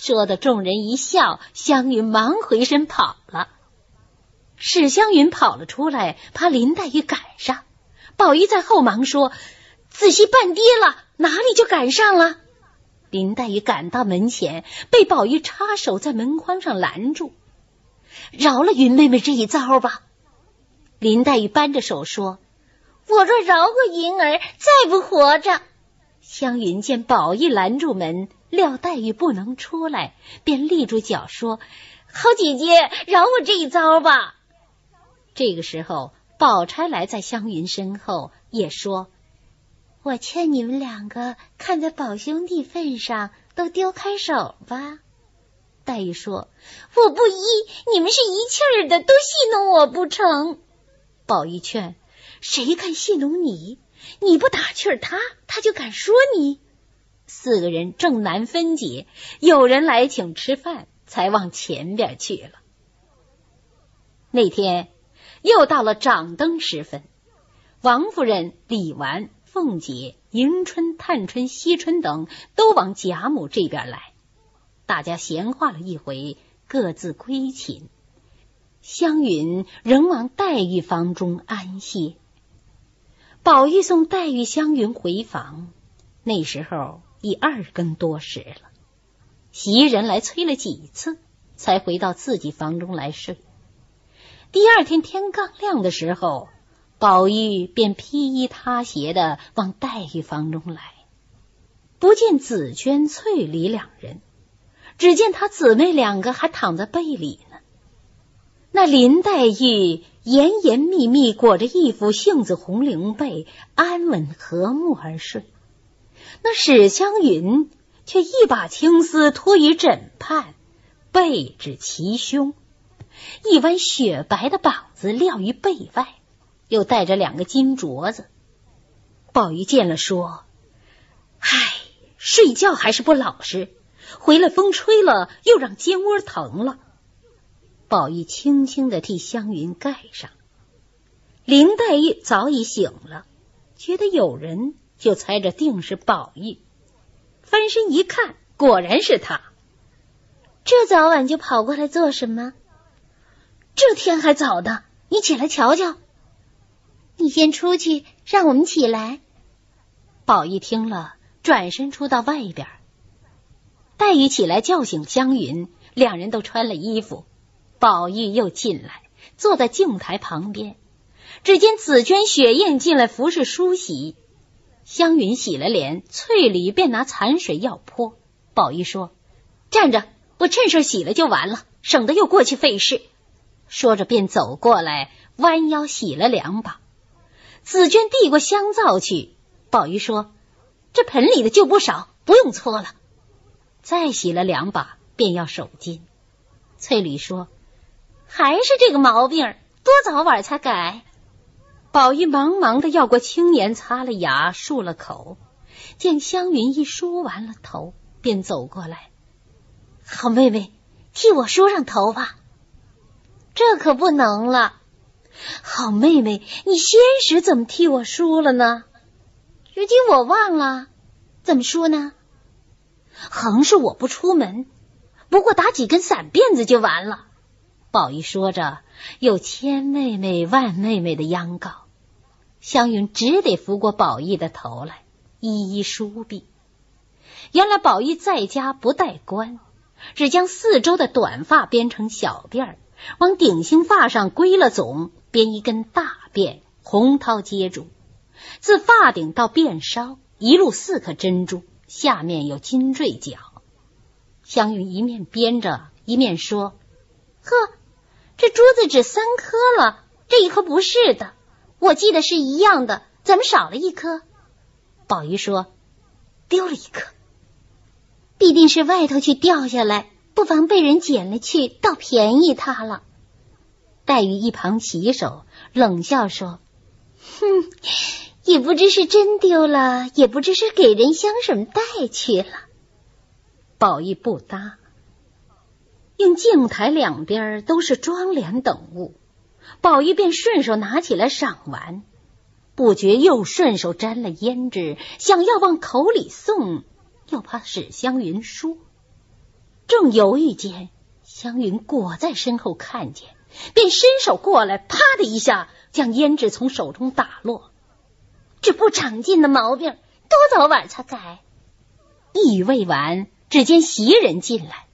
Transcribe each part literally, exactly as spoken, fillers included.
说得众人一笑，湘云忙回身跑了。史湘云跑了出来，怕林黛玉赶上，宝玉在后忙说：“仔细半跌了，哪里就赶上了？”林黛玉赶到门前，被宝玉插手在门框上拦住，饶了云妹妹这一遭吧。林黛玉扳着手说：“我若饶过银儿，再不活着。”湘云见宝玉拦住门，料黛玉不能出来，便立住脚说：“好姐姐，饶我这一遭吧。”这个时候，宝钗来在湘云身后，也说：“我劝你们两个看在宝兄弟份上，都丢开手吧。”黛玉说：“我不依，你们是一气儿的，都戏弄我不成？”宝玉劝：“谁敢戏弄你？你不打趣儿他，他就敢说你。”四个人正难分解，有人来请吃饭，才往前边去了。那天又到了掌灯时分，王夫人、李纨、凤姐、迎春、探春、惜春等都往贾母这边来，大家闲话了一回，各自归寝。湘云仍往黛玉房中安歇。宝玉送黛玉、湘云回房，那时候已二更多时了。袭人来催了几次，才回到自己房中来睡。第二天天刚亮的时候，宝玉便披衣塌鞋的往黛玉房中来，不见紫娟、翠梨两人，只见他姊妹两个还躺在被里呢。那林黛玉严严密密裹着一副杏子红绫被，安稳和睦而睡。那史湘云却一把青丝托于枕畔，背指其胸，一弯雪白的膀子撂于背外，又带着两个金镯子。宝玉见了说：“唉，睡觉还是不老实，回来风吹了，又让肩窝疼了。”宝玉轻轻地替湘云盖上。林黛玉早已醒了，觉得有人，就猜着定是宝玉，翻身一看，果然是他。“这早晚就跑过来做什么？这天还早的，你起来瞧瞧。”“你先出去，让我们起来。”宝玉听了，转身出到外边。黛玉起来叫醒湘云，两人都穿了衣服。宝玉又进来，坐在镜台旁边。只见紫娟、雪雁进来服侍梳洗，湘云洗了脸，翠梨便拿残水要泼。宝玉说：“站着，我趁手洗了就完了，省得又过去费事。”说着便走过来，弯腰洗了两把。紫娟递过香皂去，宝玉说：“这盆里的就不少，不用搓了。”再洗了两把，便要手巾。翠梨说：“还是这个毛病，多早晚才改。”宝玉忙忙的要过青年，擦了牙，漱了口，见湘云一梳完了头，便走过来：“好妹妹，替我梳上头发。”“这可不能了。”“好妹妹，你先时怎么替我梳了呢？”“如今我忘了，怎么梳呢？”“横是我不出门，不过打几根散辫子就完了。”宝玉说着，又千妹妹万妹妹的央告。湘云只得拂过宝玉的头来，一一梳篦。原来宝玉在家不戴冠，只将四周的短发编成小辫儿，往顶心发上归了总，编一根大辫，红绦接住，自发顶到辫梢一路四颗珍珠，下面有金坠角。湘云一面编着，一面说：“呵，这珠子只三颗了，这一颗不是的，我记得是一样的，怎么少了一颗？”宝玉说：“丢了一颗，必定是外头去掉下来，不妨被人捡了去，倒便宜他了。”黛玉一旁洗手，冷笑说：“哼，也不知是真丢了，也不知是给人香什么带去了。”宝玉不搭，用镜台两边都是妆奁等物，宝玉便顺手拿起来赏玩，不觉又顺手沾了胭脂，想要往口里送，又怕史湘云说。这正犹豫间，湘云果在身后看见，便伸手过来，啪的一下将胭脂从手中打落。这不长进的毛病，多早晚才改。一语未完，只见袭人进来，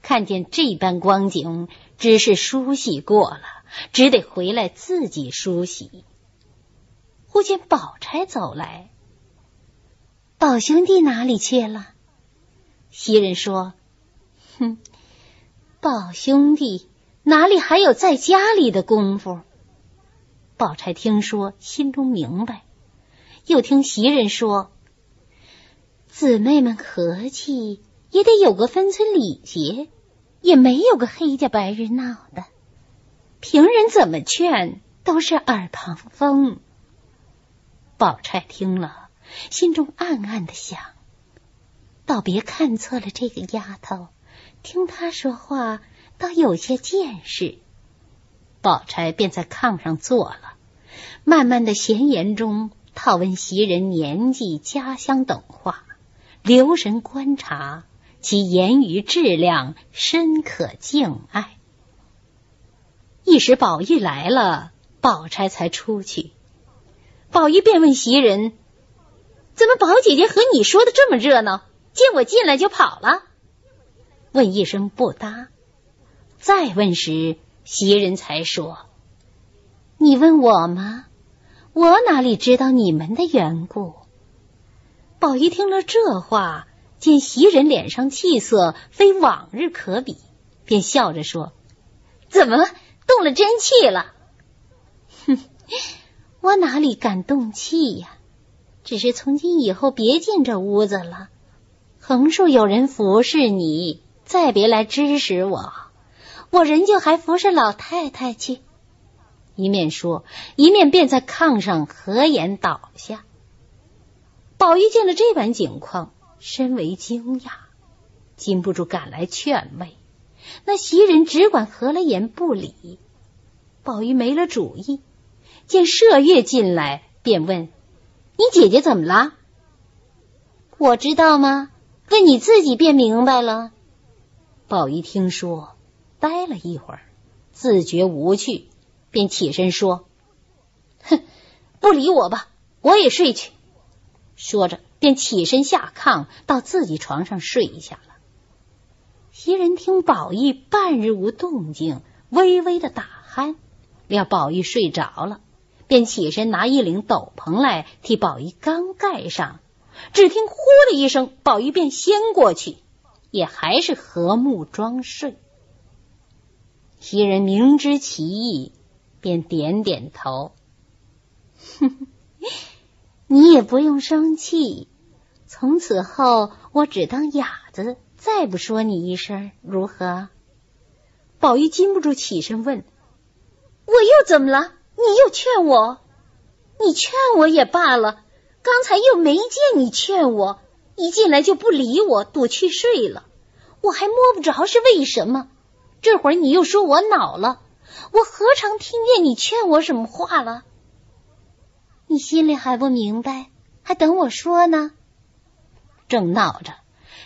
看见这般光景，只是梳洗过了，只得回来自己梳洗。忽见宝钗走来，宝兄弟哪里去了？袭人说：哼，宝兄弟哪里还有在家里的功夫？宝钗听说，心中明白，又听袭人说，姊妹们和气也得有个分寸礼节，也没有个黑家白日闹的，平人怎么劝都是耳旁风。宝钗听了，心中暗暗的想，倒别看错了这个丫头，听她说话倒有些见识。宝钗便在炕上坐了，慢慢的闲言中讨问袭人年纪、家乡等话，留神观察其言语质量，深可敬爱。一时宝玉来了，宝钗才出去。宝玉便问袭人，怎么宝姐姐和你说的这么热闹，见我进来就跑了？问一声不答，再问时，袭人才说，你问我吗？我哪里知道你们的缘故？宝玉听了这话，见袭人脸上气色非往日可比，便笑着说，怎么了？动了真气了？哼，我哪里敢动气呀？只是从今以后别进这屋子了，横竖有人服侍你，再别来指使我，我人就还服侍老太太去。一面说，一面便在炕上合眼倒下。宝玉见了这般景况，深为惊讶，禁不住赶来劝慰。那袭人只管合了眼不理。宝玉没了主意，见麝月进来，便问，你姐姐怎么了？我知道吗？问你自己便明白了。宝玉听说，呆了一会儿，自觉无趣，便起身说，哼，不理我吧，我也睡去。说着便起身下炕，到自己床上睡一下了。袭人听宝玉半日无动静，微微的打鼾，料宝玉睡着了，便起身拿一领斗篷来替宝玉刚盖上，只听呼的一声，宝玉便掀过去，也还是和睦装睡。袭人明知其意，便点点头，呵呵，你也不用生气，从此后我只当哑子，再不说你一声，如何？宝玉禁不住起身问，我又怎么了？你又劝我？你劝我也罢了，刚才又没见你劝我，一进来就不理我，躲去睡了，我还摸不着是为什么。这会儿你又说我恼了，我何尝听见你劝我什么话了？你心里还不明白，还等我说呢。正闹着，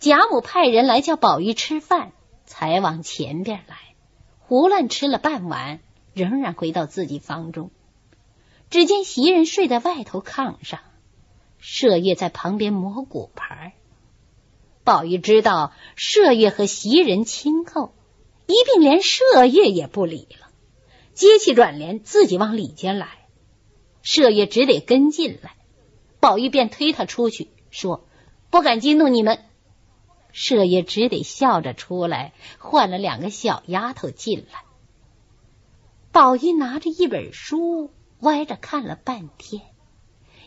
贾母派人来叫宝玉吃饭，才往前边来，胡乱吃了半碗，仍然回到自己房中。只见袭人睡在外头炕上，麝月在旁边磨骨牌。宝玉知道麝月和袭人亲厚，一并连麝月也不理了，接起软帘自己往里间来。麝月只得跟进来，宝玉便推他出去，说不敢激怒你们。麝月只得笑着出来，换了两个小丫头进来。宝玉拿着一本书歪着看了半天，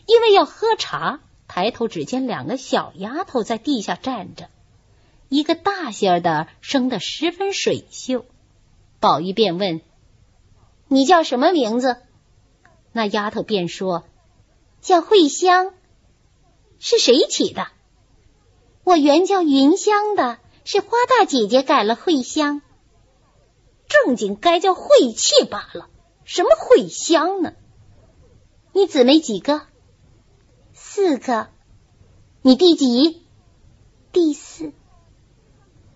因为要喝茶，抬头只见两个小丫头在地下站着，一个大些的生得十分水秀。宝玉便问，你叫什么名字？那丫头便说，叫慧香。是谁起的？我原叫云香的，是花大姐姐改了慧香。正经该叫慧气罢了，什么慧香呢？你姊妹几个？四个。你第几？第四。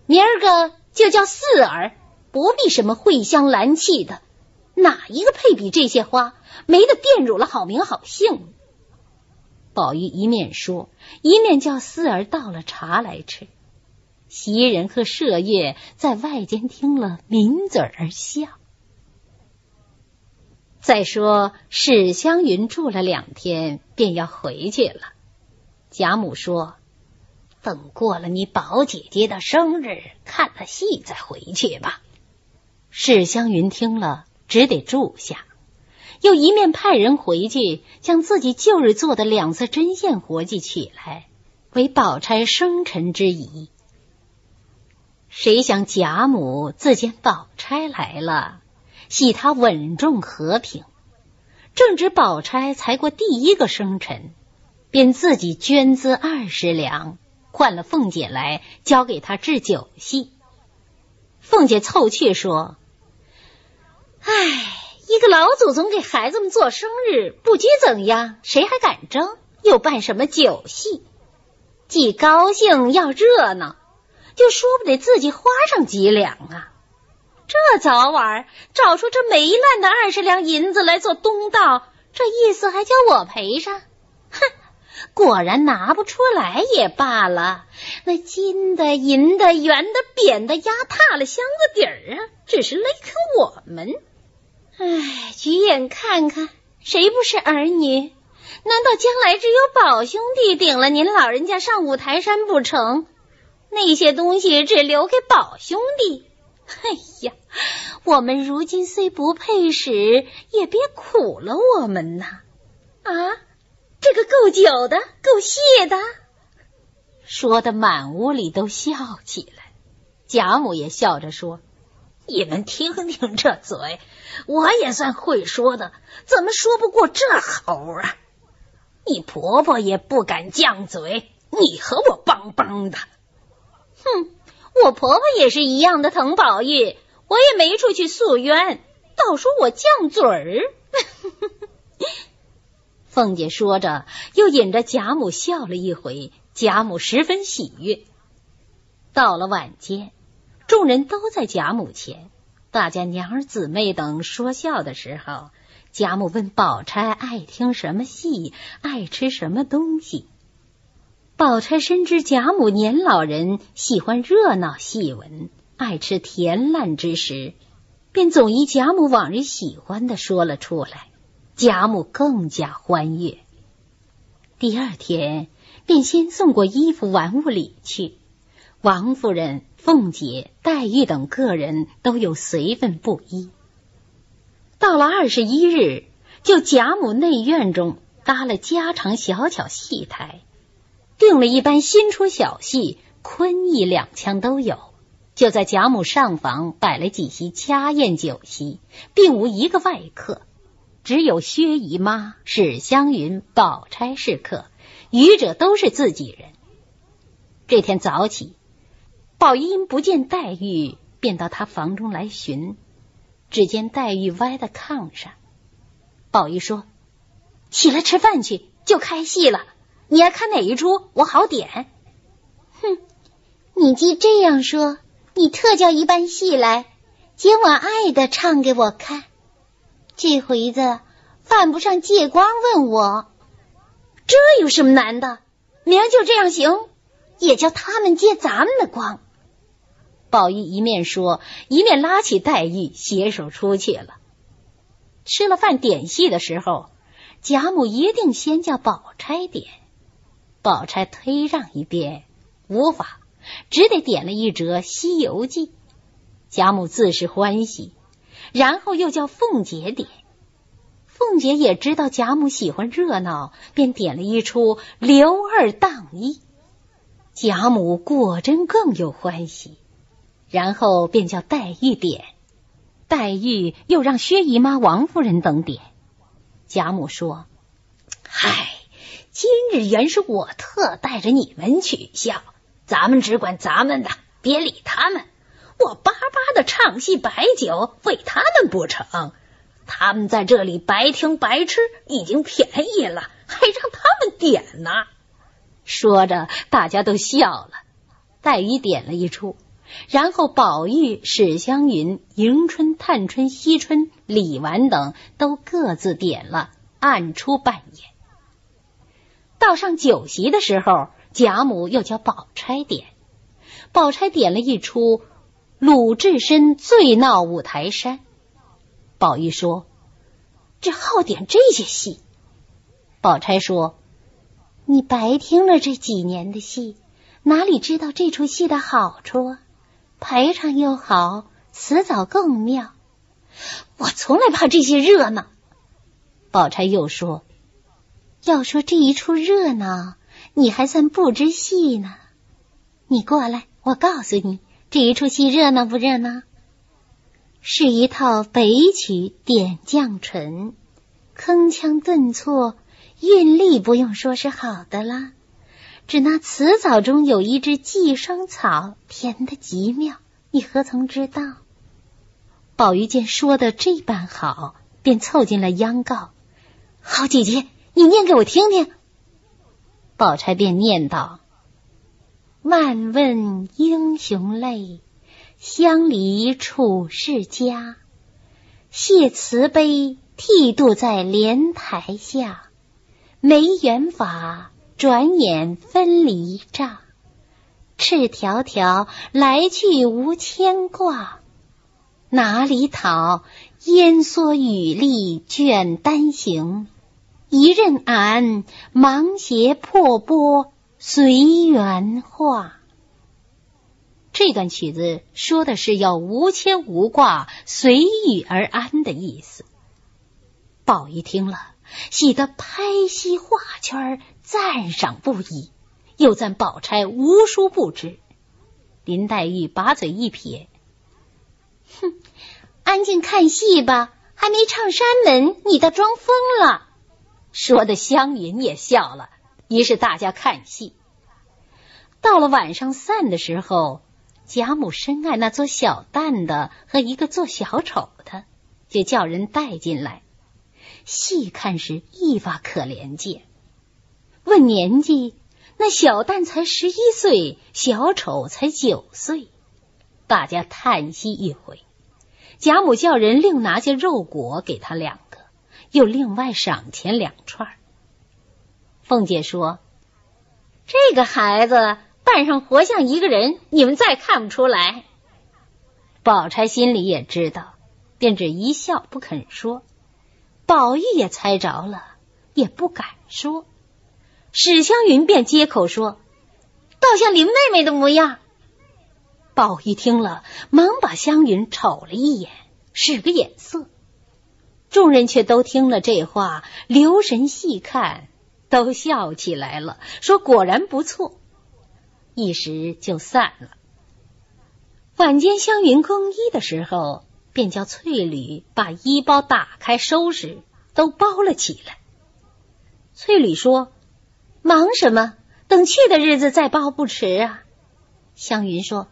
明儿个就叫四儿，不必什么蕙香兰气的，哪一个配比这些花，没得玷辱了好名好姓。宝玉一面说，一面叫四儿倒了茶来吃。袭人和麝月在外间听了，抿嘴而笑。再说史湘云住了两天，便要回去了。贾母说，等过了你宝姐姐的生日，看了戏再回去吧。史湘云听了，只得住下，又一面派人回去将自己旧日做的两色针线活计取来，为宝钗生辰之仪。谁想贾母自见宝钗来了，喜她稳重和平，正值宝钗才过第一个生辰，便自己捐资二十两，换了凤姐来，交给她置酒席。凤姐凑趣说，唉，一个老祖宗给孩子们做生日，不拘怎样，谁还敢争？又办什么酒席？既高兴要热闹，就说不得自己花上几两啊！这早晚找出这没烂的二十两银子来做东道，这意思还叫我赔上？哼，果然拿不出来也罢了，那金的、银的、圆的、扁的压塌了箱子底儿啊，只是勒啃我们。唉，举眼看看，谁不是儿女？难道将来只有宝兄弟顶了您老人家上五台山不成？那些东西只留给宝兄弟。哎呀，我们如今虽不配使，也别苦了我们呐！啊，这个够酒的，够谢的。说得满屋里都笑起来。贾母也笑着说，你们听听这嘴，我也算会说的，怎么说不过这猴啊？你婆婆也不敢犟嘴，你和我梆梆的。哼，我婆婆也是一样的疼宝玉，我也没处去诉冤，倒说我犟嘴儿。凤姐说着，又引着贾母笑了一回，贾母十分喜悦。到了晚间，众人都在贾母前，大家娘儿姊妹等说笑的时候，贾母问宝钗爱听什么戏，爱吃什么东西。宝钗深知贾母年老人喜欢热闹戏文，爱吃甜烂之食，便总依贾母往日喜欢的说了出来，贾母更加欢悦。第二天便先送过衣服玩物礼去，王夫人、凤姐、黛玉等个人都有随份不一。到了二十一日，就贾母内院中搭了家常小巧戏台，定了一班新出小戏，昆弋两腔都有，就在贾母上房摆了几席家宴酒席，并无一个外客，只有薛姨妈、史湘云、宝钗是客，余者都是自己人。这天早起，宝玉因不见黛玉，便到她房中来寻，只见黛玉歪在炕上。宝玉说，起来吃饭去，就开戏了，你要看哪一出，我好点。哼，你既这样说，你特叫一班戏来，解我爱的唱给我看。这回子犯不上借光问我，这有什么难的？明儿就这样行，也叫他们借咱们的光。宝玉一面说，一面拉起黛玉，携手出去了。吃了饭点戏的时候，贾母一定先叫宝钗点。宝钗推让一遍，无法，只得点了一折《西游记》，贾母自是欢喜，然后又叫凤姐点。凤姐也知道贾母喜欢热闹，便点了一出《刘二当一》，贾母果真更有欢喜，然后便叫黛玉点，黛玉又让薛姨妈、王夫人等点。贾母说，嗨，今日原是我特带着你们取笑，咱们只管咱们的，别理他们，我巴巴的唱戏摆酒喂他们不成？他们在这里白听白吃，已经便宜了，还让他们点呢。说着大家都笑了。黛玉点了一出，然后宝玉、史湘云、迎春、探春、惜春、李纨等都各自点了，按出办宴。到上酒席的时候，贾母又叫宝钗点，宝钗点了一出鲁智深醉闹五台山。宝玉说：“这好点这些戏。”宝钗说：“你白听了这几年的戏，哪里知道这出戏的好处啊？排场又好，词藻更妙。我从来怕这些热闹。”宝钗又说：“要说这一出热闹，你还算不知戏呢。你过来，我告诉你，这一出戏热闹不热闹？是一套北曲《点绛唇》，铿锵顿挫，韵律不用说是好的啦。只那词藻中有一只寄生草，甜得极妙，你何曾知道？”宝玉见说的这般好，便凑近来央告：“好姐姐，你念给我听听。”宝钗便念道：“漫问英雄泪，乡里处世家。谢慈悲，剃度在莲台下。没缘法，转眼分离乍，赤条条来去无牵挂，哪里讨烟蓑雨笠卷单行，一任俺芒鞋破钵随缘化。”这段曲子说的是要无牵无挂，随遇而安的意思。宝玉听了，喜得拍膝画圈，赞赏不已，又赞宝钗无书不知。林黛玉把嘴一撇：“哼，安静看戏吧，还没唱山门，你倒装疯了。”说的湘云也笑了，于是大家看戏。到了晚上散的时候，贾母深爱那做小旦的和一个做小丑的，就叫人带进来。细看时一发可怜见，问年纪，那小旦才十一岁，小丑才九岁。大家叹息一回。贾母叫人另拿些肉果给他两个，又另外赏钱两串。凤姐说：“这个孩子扮上活像一个人，你们再看不出来。”宝钗心里也知道，便只一笑不肯说。宝玉也猜着了，也不敢说。史湘云便接口说：“倒像林妹妹的模样。”宝玉听了，忙把湘云瞅了一眼，使个眼色。众人却都听了这话，留神细看，都笑起来了，说果然不错。一时就散了。晚间湘云更衣的时候，便叫翠缕把衣包打开收拾，都包了起来。翠缕说：“忙什么？等去的日子再包不迟啊。”湘云说：“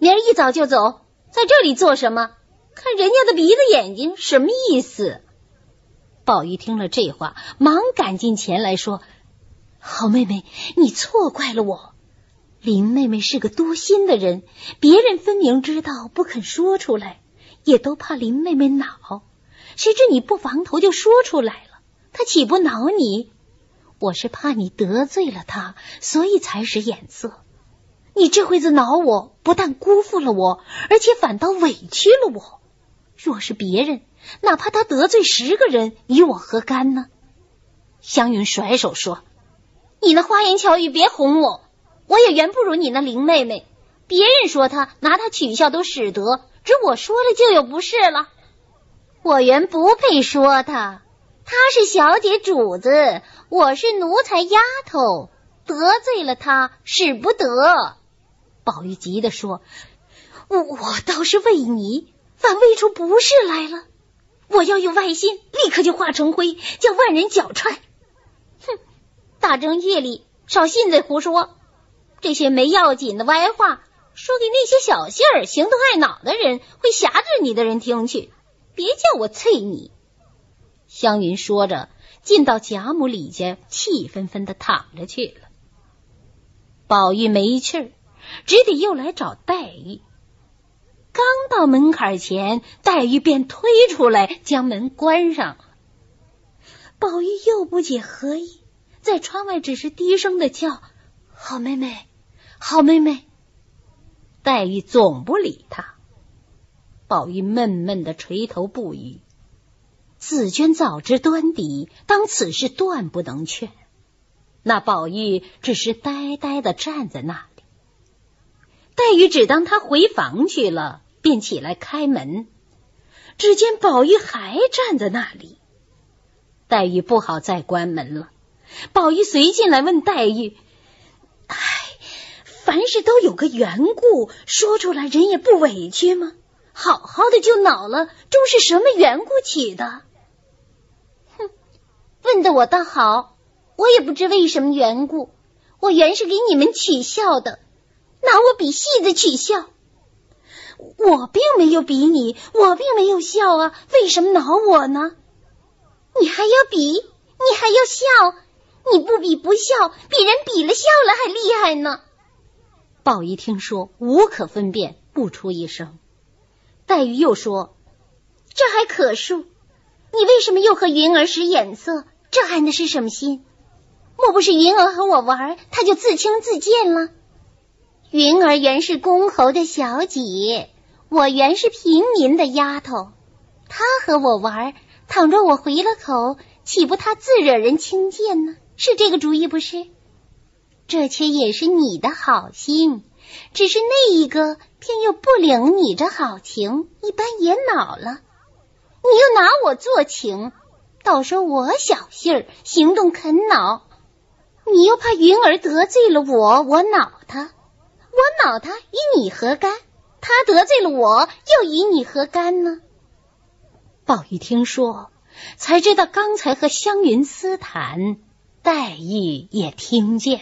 明儿一早就走，在这里做什么？看人家的鼻子眼睛，什么意思？”宝玉听了这话，忙赶进前来说：“好妹妹，你错怪了我。林妹妹是个多心的人，别人分明知道不肯说出来，也都怕林妹妹恼，谁知你不防头就说出来了，她岂不恼你？我是怕你得罪了她，所以才使眼色。你这会子恼我，不但辜负了我，而且反倒委屈了我。若是别人，哪怕他得罪十个人，与我何干呢？”湘云甩手说：“你那花言巧语别哄我，我也原不如你那林妹妹，别人说她拿她取笑都使得，只我说了就有不是了。我原不配说她，她是小姐主子，我是奴才丫头，得罪了她使不得。”宝玉急地说：“我我倒是为你，反喂出不是来了。我要有外心，立刻就化成灰，叫万人脚踹。哼，大正月里少信嘴胡说，这些没要紧的歪话，说给那些小信儿、行动爱脑的人、会挟制你的人听去，别叫我啐你。”湘云说着，进到贾母里家，气愤愤地躺着去了。宝玉没气儿，只得又来找黛玉。刚到门槛前，黛玉便推出来将门关上。宝玉又不解何意，在窗外只是低声的叫：“好妹妹，好妹妹。”黛玉总不理他。宝玉闷闷的垂头不语。紫娟早知端底，当此事断不能劝。那宝玉只是呆呆的站在那里。黛玉只当他回房去了，便起来开门，只见宝玉还站在那里。黛玉不好再关门了。宝玉随进来问黛玉：“哎，凡事都有个缘故，说出来人也不委屈吗？好好的就恼了，终是什么缘故起的？”“哼，问得我倒好，我也不知为什么缘故，我原是给你们取笑的，拿我比戏子取笑。我并没有比你，我并没有笑啊，为什么恼我呢？你还要比，你还要笑，你不比不笑，比人比了笑了还厉害呢。”宝玉听说，无可分辨，不出一声。黛玉又说：“这还可恕，你为什么又和云儿使眼色？这还能是什么心？莫不是云儿和我玩，她就自轻自贱了？云儿原是公侯的小姐，我原是平民的丫头，她和我玩，倘若我回了口，岂不她自惹人轻贱呢？是这个主意不是？这却也是你的好心，只是那一个偏又不领你这好情，一般也恼了。你又拿我做情，倒说我小性儿，行动肯恼。你又怕云儿得罪了我，我恼他，我恼他与你何干？他得罪了我，又与你何干呢？”宝玉听说，才知道刚才和湘云私谈，黛玉也听见。